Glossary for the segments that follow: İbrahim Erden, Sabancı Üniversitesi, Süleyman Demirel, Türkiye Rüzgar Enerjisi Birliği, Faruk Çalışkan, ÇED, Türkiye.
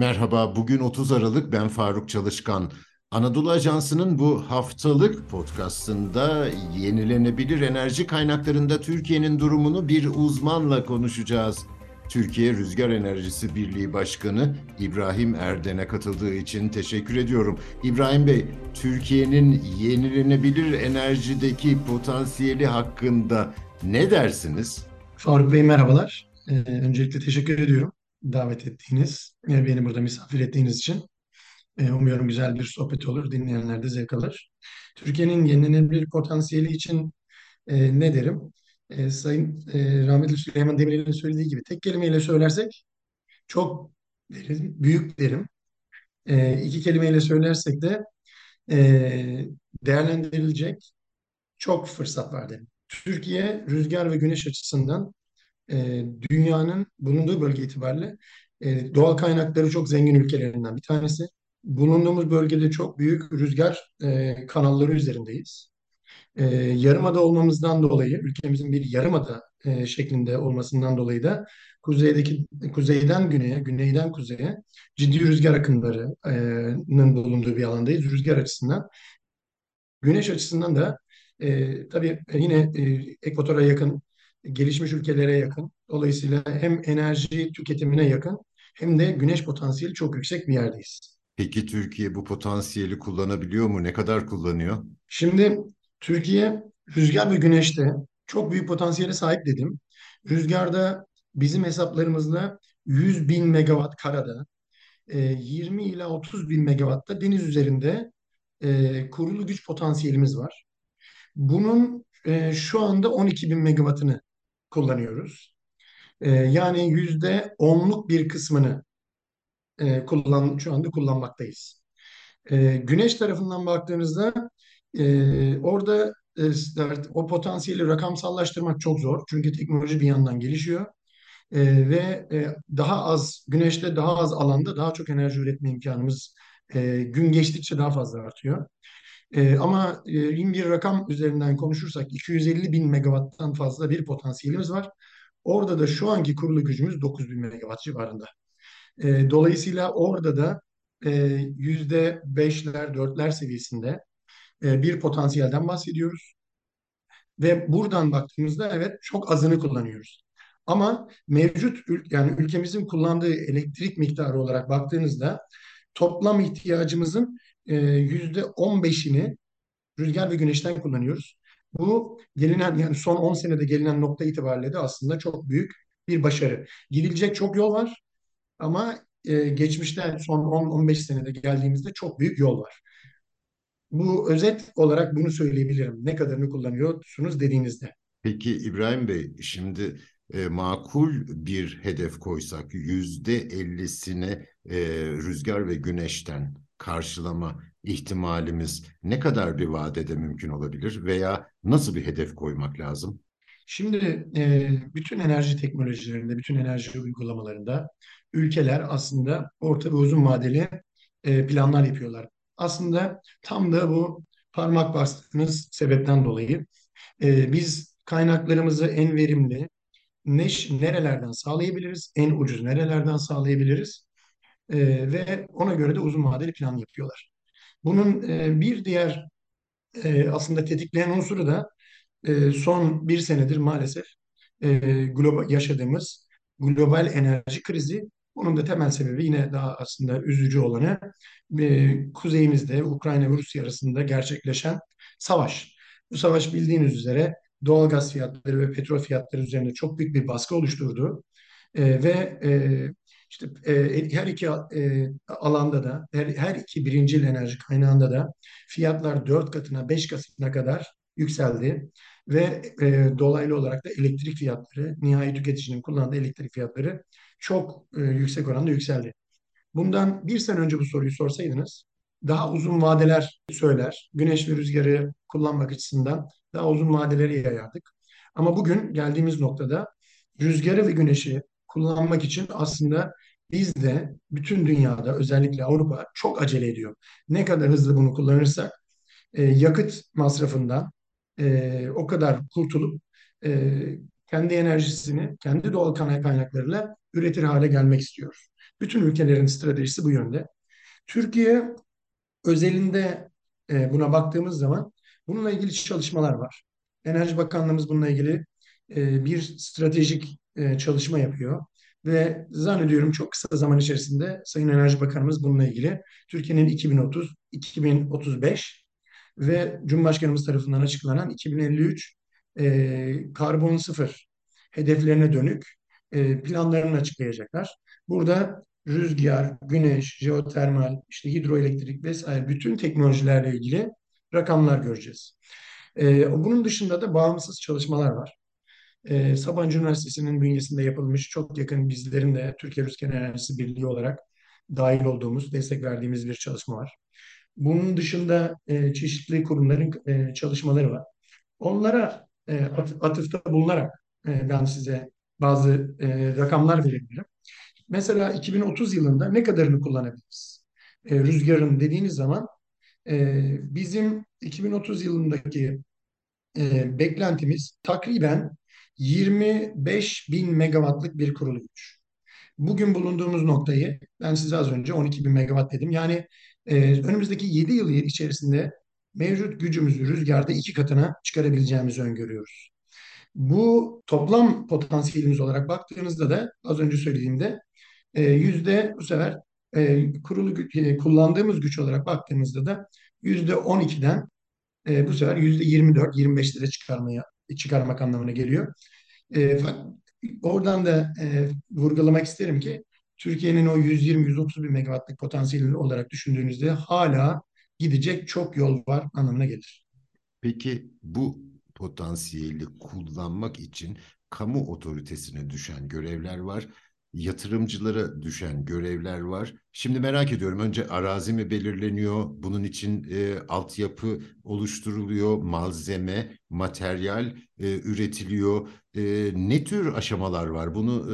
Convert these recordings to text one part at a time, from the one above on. Merhaba, bugün 30 Aralık, ben Faruk Çalışkan. Anadolu Ajansı'nın bu haftalık podcastında yenilenebilir enerji kaynaklarında Türkiye'nin durumunu bir uzmanla konuşacağız. Türkiye Rüzgar Enerjisi Birliği Başkanı İbrahim Erden'e katıldığı için teşekkür ediyorum. İbrahim Bey, Türkiye'nin yenilenebilir enerjideki potansiyeli hakkında ne dersiniz? Faruk Bey merhabalar. Öncelikle teşekkür ediyorum davet ettiğiniz, beni burada misafir ettiğiniz için. Umuyorum güzel bir sohbet olur, dinleyenler de zevk alır. Türkiye'nin yenilenebilir potansiyeli için ne derim? Sayın rahmetli Süleyman Demirel'in söylediği gibi tek kelimeyle söylersek çok derim, büyük derim. İki kelimeyle söylersek de değerlendirilecek çok fırsat var derim. Türkiye rüzgar ve güneş açısından dünyanın bulunduğu bölge itibariyle doğal kaynakları çok zengin ülkelerinden bir tanesi. Bulunduğumuz bölgede çok büyük rüzgar kanalları üzerindeyiz. Yarımada olmamızdan dolayı, ülkemizin bir yarımada şeklinde olmasından dolayı da kuzeyden güneye, güneyden kuzeye ciddi rüzgar akımlarının bulunduğu bir alandayız. Rüzgar açısından, güneş açısından da tabii yine ekvatora yakın, gelişmiş ülkelere yakın. Dolayısıyla hem enerji tüketimine yakın hem de güneş potansiyeli çok yüksek bir yerdeyiz. Peki Türkiye bu potansiyeli kullanabiliyor mu? Ne kadar kullanıyor? Şimdi Türkiye rüzgar ve güneşte çok büyük potansiyele sahip dedim. Rüzgarda bizim hesaplarımızla 100 bin megawatt karada, 20 ila 30 bin megawattta deniz üzerinde kurulu güç potansiyelimiz var. Bunun şu anda 12 bin megawattını kullanıyoruz. Yani %10'luk bir kısmını şu anda kullanmaktayız. Güneş tarafından baktığınızda orada o potansiyeli rakamsallaştırmak çok zor. Çünkü teknoloji bir yandan gelişiyor. Ve daha az güneşte, daha az alanda daha çok enerji üretme imkanımız gün geçtikçe daha fazla artıyor. Ama bir rakam üzerinden konuşursak 250 bin megawatttan fazla bir potansiyelimiz var. Orada da şu anki kurulu gücümüz 9 bin megawatt civarında. Dolayısıyla orada da %5'ler, 4'ler seviyesinde bir potansiyelden bahsediyoruz. Ve buradan baktığımızda evet çok azını kullanıyoruz. Ama mevcut ülkemizin kullandığı elektrik miktarı olarak baktığınızda toplam ihtiyacımızın %15'ini rüzgar ve güneşten kullanıyoruz. Bu gelinen son 10 senede gelinen nokta itibariyle de aslında çok büyük bir başarı. Gidilecek çok yol var ama geçmişten son 10-15 senede geldiğimizde çok büyük yol var. Bu özet olarak bunu söyleyebilirim. Ne kadarını kullanıyorsunuz dediğinizde. Peki İbrahim Bey, şimdi makul bir hedef koysak %50'sini rüzgar ve güneşten karşılama ihtimalimiz ne kadar bir vadede mümkün olabilir veya nasıl bir hedef koymak lazım? Şimdi bütün enerji teknolojilerinde, bütün enerji uygulamalarında ülkeler aslında orta ve uzun vadeli planlar yapıyorlar. Aslında tam da bu parmak bastığınız sebepten dolayı biz kaynaklarımızı en verimli nerelerden sağlayabiliriz, en ucuz nerelerden sağlayabiliriz ve ona göre de uzun vadeli plan yapıyorlar. Bunun bir diğer aslında tetikleyen unsuru da son bir senedir maalesef yaşadığımız global enerji krizi. Bunun da temel sebebi yine daha aslında üzücü olanı kuzeyimizde Ukrayna ve Rusya arasında gerçekleşen savaş. Bu savaş bildiğiniz üzere doğal gaz fiyatları ve petrol fiyatları üzerinde çok büyük bir baskı oluşturdu. Ve her iki alanda da her iki birincil enerji kaynağında da fiyatlar 4 katına 5 katına kadar yükseldi ve dolaylı olarak da elektrik fiyatları, nihai tüketicinin kullandığı elektrik fiyatları çok yüksek oranda yükseldi. Bundan bir sene önce bu soruyu sorsaydınız daha uzun vadeler söyler, güneş ve rüzgarı kullanmak açısından daha uzun vadeleri yayardık. Ama bugün geldiğimiz noktada rüzgarı ve güneşi kullanmak için aslında biz de bütün dünyada özellikle Avrupa çok acele ediyor. Ne kadar hızlı bunu kullanırsak yakıt masrafından o kadar kurtulup kendi enerjisini, kendi doğal kaynaklarıyla üretir hale gelmek istiyoruz. Bütün ülkelerin stratejisi bu yönde. Türkiye özelinde buna baktığımız zaman bununla ilgili çalışmalar var. Enerji Bakanlığımız bununla ilgili bir stratejik çalışma yapıyor. Ve zannediyorum çok kısa zaman içerisinde Sayın Enerji Bakanımız bununla ilgili Türkiye'nin 2030, 2035 ve Cumhurbaşkanımız tarafından açıklanan 2053 karbon sıfır hedeflerine dönük planlarını açıklayacaklar. Burada rüzgar, güneş, jeotermal, işte hidroelektrik vesaire bütün teknolojilerle ilgili rakamlar göreceğiz. Bunun dışında da bağımsız çalışmalar var. Sabancı Üniversitesi'nin bünyesinde yapılmış, çok yakın bizlerin de Türkiye Rüzgar Enerjisi Birliği olarak dahil olduğumuz, destek verdiğimiz bir çalışma var. Bunun dışında çeşitli kurumların çalışmaları var. Onlara atıfta bulunarak ben size bazı rakamlar verebilirim. Mesela 2030 yılında ne kadarını kullanabiliriz? Rüzgarın dediğiniz zaman bizim 2030 yılındaki beklentimiz takriben 25 bin megawattlık bir kurulu güç. Bugün bulunduğumuz noktayı ben size az önce 12 bin megawatt dedim. Yani önümüzdeki 7 yıl içerisinde mevcut gücümüzü rüzgarda 2 katına çıkarabileceğimizi öngörüyoruz. Bu toplam potansiyelimiz olarak baktığınızda da az önce söylediğimde yüzde bu sefer kurulu kullandığımız güç olarak baktığımızda da %12'den bu sefer %24-25'lere çıkarmak anlamına geliyor. Oradan da vurgulamak isterim ki Türkiye'nin o 120-130 bin megawattlık potansiyelini olarak düşündüğünüzde hala gidecek çok yol var anlamına gelir. Peki bu potansiyeli kullanmak için kamu otoritesine düşen görevler var, yatırımcılara düşen görevler var. Şimdi merak ediyorum, önce arazi mi belirleniyor? Bunun için altyapı oluşturuluyor, malzeme, materyal üretiliyor. Ne tür aşamalar var? Bunu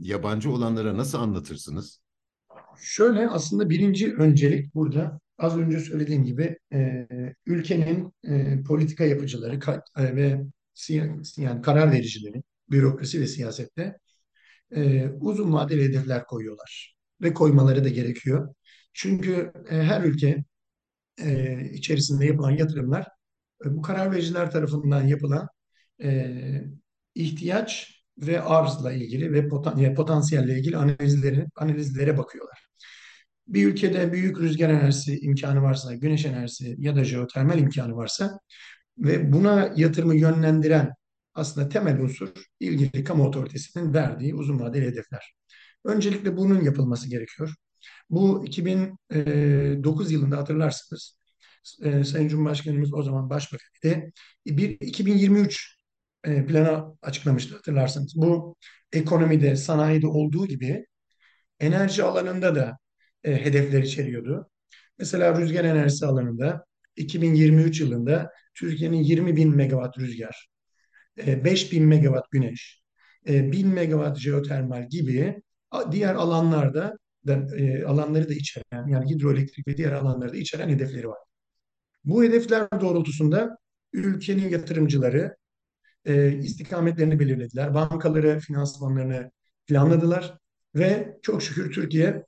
yabancı olanlara nasıl anlatırsınız? Şöyle, aslında birinci öncelik burada az önce söylediğim gibi ülkenin politika yapıcıları ve yani karar vericileri, bürokrasi ve siyasette uzun vadeli hedefler koyuyorlar ve koymaları da gerekiyor. Çünkü her ülke içerisinde yapılan yatırımlar bu karar vericiler tarafından yapılan ihtiyaç ve arzla ilgili ve potansiyelle ilgili analizlere bakıyorlar. Bir ülkede büyük rüzgar enerjisi imkanı varsa, güneş enerjisi ya da jeotermal imkanı varsa ve buna yatırımı yönlendiren aslında temel unsur ilgili kamu otoritesinin verdiği uzun vadeli hedefler. Öncelikle bunun yapılması gerekiyor. Bu 2009 yılında hatırlarsınız. Sayın Cumhurbaşkanımız o zaman Başbakan'da bir 2023 planı açıklamıştı, hatırlarsanız. Bu ekonomide, sanayide olduğu gibi enerji alanında da hedefler içeriyordu. Mesela rüzgar enerjisi alanında 2023 yılında Türkiye'nin 20 bin megawatt rüzgar, 5 bin megawatt güneş, 1000 megawatt jeotermal gibi diğer alanları da içeren, yani hidroelektrik ve diğer alanları da içeren hedefleri var. Bu hedefler doğrultusunda ülkenin yatırımcıları istikametlerini belirlediler. Bankaları, finansmanlarını planladılar ve çok şükür Türkiye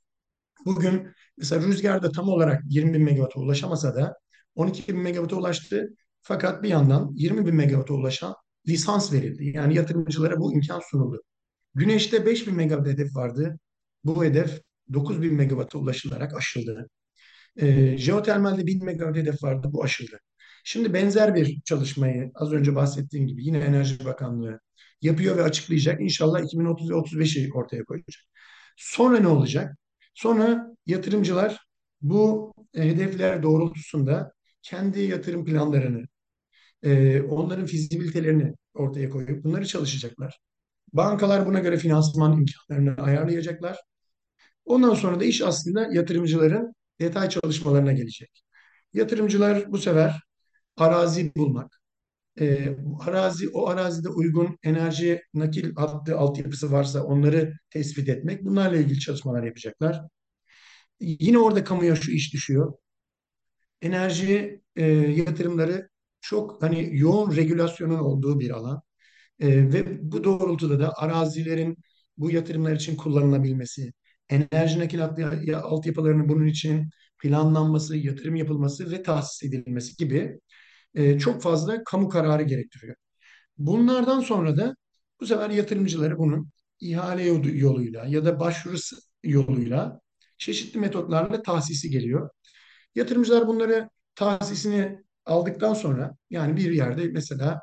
bugün mesela rüzgarda tam olarak 20 bin megawata ulaşamasa da 12 bin megawata ulaştı. Fakat bir yandan 20 bin megawata ulaşan lisans verildi. Yani yatırımcılara bu imkan sunuldu. Güneşte 5 bin megawatt hedef vardı. Bu hedef 9 bin megawata ulaşılarak aşıldı. Jeotermalde 1000 megawatt hedef vardı. Bu aşıldı. Şimdi benzer bir çalışmayı az önce bahsettiğim gibi yine Enerji Bakanlığı yapıyor ve açıklayacak. İnşallah 2030 ve 35'i ortaya koyacak. Sonra ne olacak? Sonra yatırımcılar bu hedefler doğrultusunda kendi yatırım planlarını, onların fizibilitelerini ortaya koyup bunları çalışacaklar. Bankalar buna göre finansman imkanlarını ayarlayacaklar. Ondan sonra da iş aslında yatırımcıların detay çalışmalarına gelecek. Yatırımcılar bu sefer arazi bulmak, o arazide uygun enerji nakil hattı altyapısı varsa onları tespit etmek, bunlarla ilgili çalışmalar yapacaklar. Yine orada kamuya şu iş düşüyor. Enerji yatırımları çok yoğun regülasyonun olduğu bir alan ve bu doğrultuda da arazilerin bu yatırımlar için kullanılabilmesi, enerji nakil altyapılarının bunun için planlanması, yatırım yapılması ve tahsis edilmesi gibi çok fazla kamu kararı gerektiriyor. Bunlardan sonra da bu sefer yatırımcıları bunun ihale yoluyla ya da başvurusu yoluyla çeşitli metotlarla tahsisi geliyor. Yatırımcılar bunları tahsisini aldıktan sonra yani bir yerde mesela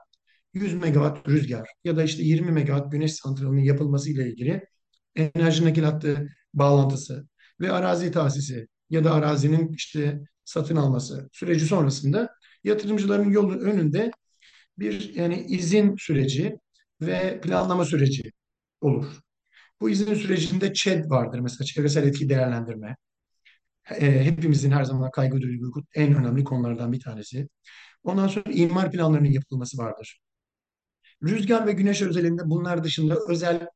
100 megawatt rüzgar ya da işte 20 megawatt güneş santralının yapılmasıyla ilgili enerji nakil hattı bağlantısı ve arazi tahsisi ya da arazinin işte satın alması süreci sonrasında yatırımcıların yolun önünde bir yani izin süreci ve planlama süreci olur. Bu izin sürecinde ÇED vardır mesela, çevresel etki değerlendirme. Hepimizin her zaman kaygı duyduğu en önemli konulardan bir tanesi. Ondan sonra imar planlarının yapılması vardır. Rüzgar ve güneş özelinde bunlar dışında özel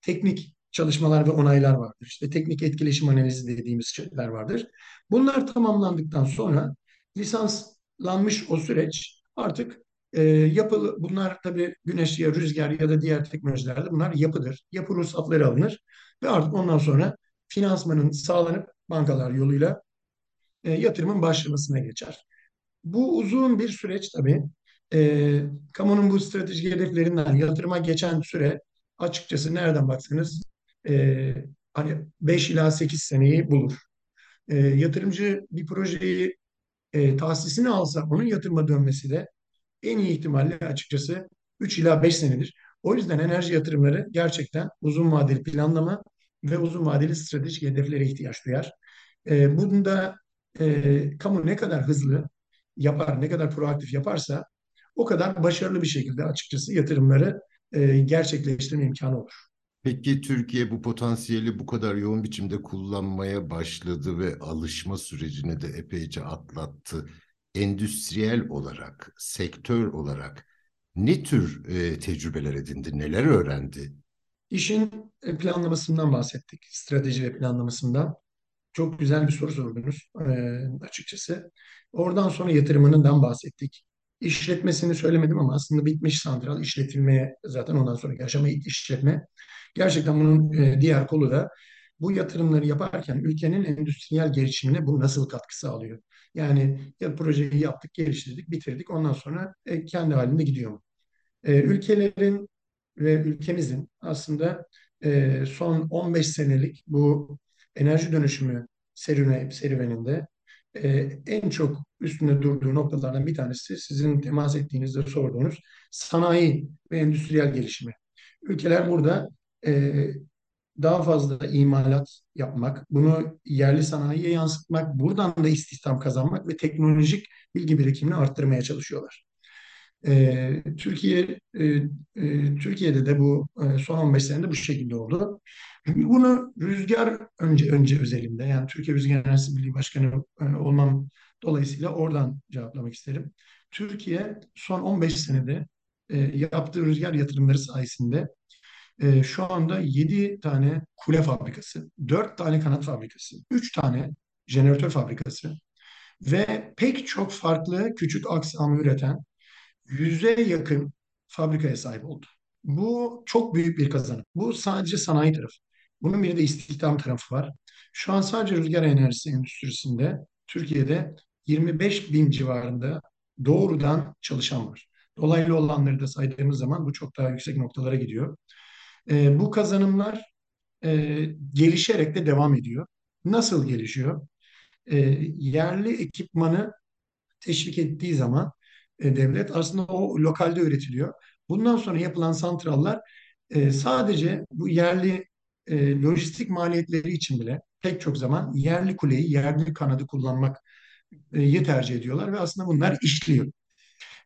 teknik çalışmalar ve onaylar vardır. İşte teknik etkileşim analizi dediğimiz şeyler vardır. Bunlar tamamlandıktan sonra lisanslanmış o süreç artık yapılı. Bunlar tabii güneş ya rüzgar ya da diğer teknolojilerde bunlar yapıdır. Yapı ruhsatları alınır ve artık ondan sonra finansmanın sağlanıp bankalar yoluyla yatırımın başlamasına geçer. Bu uzun bir süreç tabii. Kamunun bu stratejik hedeflerinden yatırıma geçen süre açıkçası nereden baksanız hani 5 ila 8 seneyi bulur. Yatırımcı bir projeyi tahsisini alsa onun yatırıma dönmesi de en iyi ihtimalle açıkçası 3 ila 5 senedir. O yüzden enerji yatırımları gerçekten uzun vadeli planlama ve uzun vadeli stratejik hedeflere ihtiyaç duyar. Bunda kamu ne kadar hızlı yapar, ne kadar proaktif yaparsa o kadar başarılı bir şekilde açıkçası yatırımları gerçekleştirme imkanı olur. Peki Türkiye bu potansiyeli bu kadar yoğun biçimde kullanmaya başladı ve alışma sürecini de epeyce atlattı. Endüstriyel olarak, sektör olarak ne tür tecrübeler edindi, neler öğrendi? İşin planlamasından bahsettik, strateji ve planlamasından. Çok güzel bir soru sordunuz açıkçası. Oradan sonra yatırımından bahsettik. İşletmesini söylemedim ama aslında bitmiş santral işletilmeye zaten ondan sonraki aşama işletme. Gerçekten bunun diğer kolu da bu yatırımları yaparken ülkenin endüstriyel gelişimine bu nasıl katkı sağlıyor? Yani ya projeyi yaptık, geliştirdik, bitirdik. Ondan sonra kendi halinde gidiyor mu? Ülkelerin ve ülkemizin aslında son 15 senelik bu enerji dönüşümü serüveninde en çok üstünde durduğu noktalardan bir tanesi sizin temas ettiğinizde sorduğunuz sanayi ve endüstriyel gelişimi. Ülkeler burada daha fazla imalat yapmak, bunu yerli sanayiye yansıtmak, buradan da istihdam kazanmak ve teknolojik bilgi birikimini arttırmaya çalışıyorlar. Türkiye'de de bu son 15 senede bu şekilde oldu. Bunu rüzgar önce özelinde yani Türkiye Rüzgar Enerjisi Birliği Başkanı olmam dolayısıyla oradan cevaplamak isterim. Türkiye son 15 senede yaptığı rüzgar yatırımları sayesinde şu anda 7 tane kule fabrikası, 4 tane kanat fabrikası, 3 tane jeneratör fabrikası ve pek çok farklı küçük aksamı üreten 100'e yakın fabrikaya sahip oldu. Bu çok büyük bir kazanım. Bu sadece sanayi tarafı. Bunun bir de istihdam tarafı var. Şu an sadece rüzgar enerjisi endüstrisinde Türkiye'de 25 bin civarında doğrudan çalışan var. Dolaylı olanları da saydığımız zaman bu çok daha yüksek noktalara gidiyor. Bu kazanımlar gelişerek de devam ediyor. Nasıl gelişiyor? Yerli ekipmanı teşvik ettiği zaman devlet aslında o lokalde üretiliyor. Bundan sonra yapılan santrallar sadece bu yerli lojistik maliyetleri için bile pek çok zaman yerli kuleyi, yerli kanadı kullanmayı tercih ediyorlar ve aslında bunlar işliyor.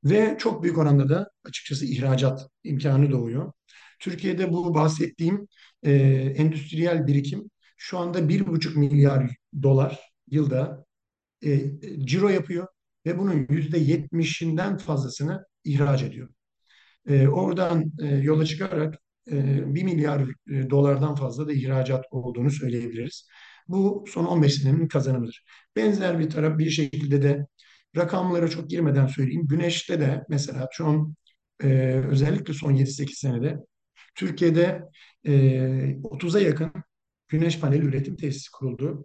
Ve çok büyük oranda da açıkçası ihracat imkanı doğuyor. Türkiye'de bu bahsettiğim endüstriyel birikim şu anda 1,5 milyar dolar yılda ciro yapıyor. Ve bunun %70'inden fazlasını ihraç ediyor. Oradan yola çıkarak 1 milyar dolardan fazla da ihracat olduğunu söyleyebiliriz. Bu son 15 senenin kazanımıdır. Benzer bir taraf bir şekilde de rakamlara çok girmeden söyleyeyim. Güneş'te de mesela şu an özellikle son 7-8 senede Türkiye'de 30'a yakın güneş paneli üretim tesisi kuruldu.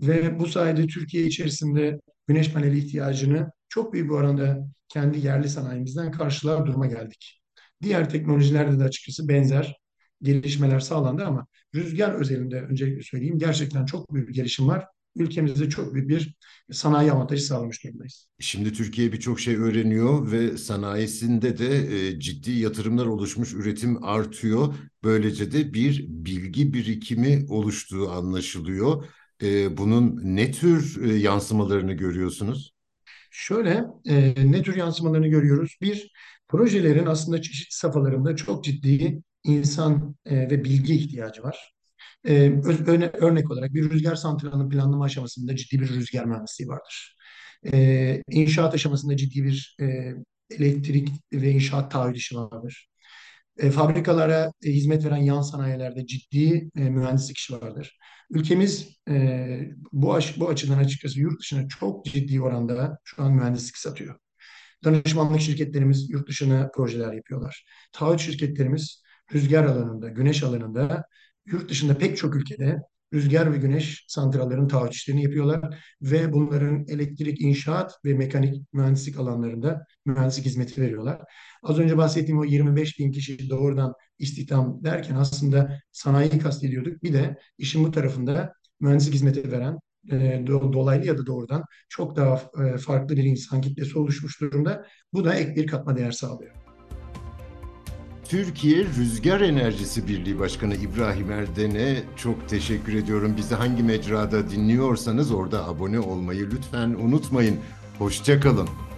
Ve bu sayede Türkiye içerisinde güneş paneli ihtiyacını çok büyük bir oranda kendi yerli sanayimizden karşılar duruma geldik. Diğer teknolojilerde de açıkçası benzer gelişmeler sağlandı ama rüzgar özelinde öncelikle söyleyeyim, gerçekten çok büyük bir gelişim var. Ülkemizde çok büyük bir sanayi avantajı sağlamış durumdayız. Şimdi Türkiye birçok şey öğreniyor ve sanayisinde de ciddi yatırımlar oluşmuş, üretim artıyor. Böylece de bir bilgi birikimi oluştuğu anlaşılıyor. Bunun ne tür yansımalarını görüyorsunuz? Şöyle, ne tür yansımalarını görüyoruz? Bir, projelerin aslında çeşitli safhalarında çok ciddi insan ve bilgi ihtiyacı var. Örnek olarak bir rüzgar santralının planlama aşamasında ciddi bir rüzgar mühendisliği vardır. İnşaat aşamasında ciddi bir elektrik ve inşaat taahhüt işi vardır. Fabrikalara hizmet veren yan sanayilerde ciddi mühendislik işi vardır. Ülkemiz bu açıdan açıkçası yurt dışına çok ciddi oranda şu an mühendislik satıyor. Danışmanlık şirketlerimiz yurt dışına projeler yapıyorlar. Taahhüt şirketlerimiz rüzgar alanında, güneş alanında, yurt dışında pek çok ülkede rüzgar ve güneş santrallerinin taahhüt işlerini yapıyorlar ve bunların elektrik, inşaat ve mekanik mühendislik alanlarında mühendislik hizmeti veriyorlar. Az önce bahsettiğim o 25.000 kişi doğrudan istihdam derken aslında sanayiyi kastediyorduk. Bir de işin bu tarafında mühendislik hizmeti veren dolaylı ya da doğrudan çok daha farklı bir insan kitlesi oluşmuş durumda. Bu da ek bir katma değer sağlıyor. Türkiye Rüzgar Enerjisi Birliği Başkanı İbrahim Erden'e çok teşekkür ediyorum. Bizi hangi mecrada dinliyorsanız orada abone olmayı lütfen unutmayın. Hoşça kalın.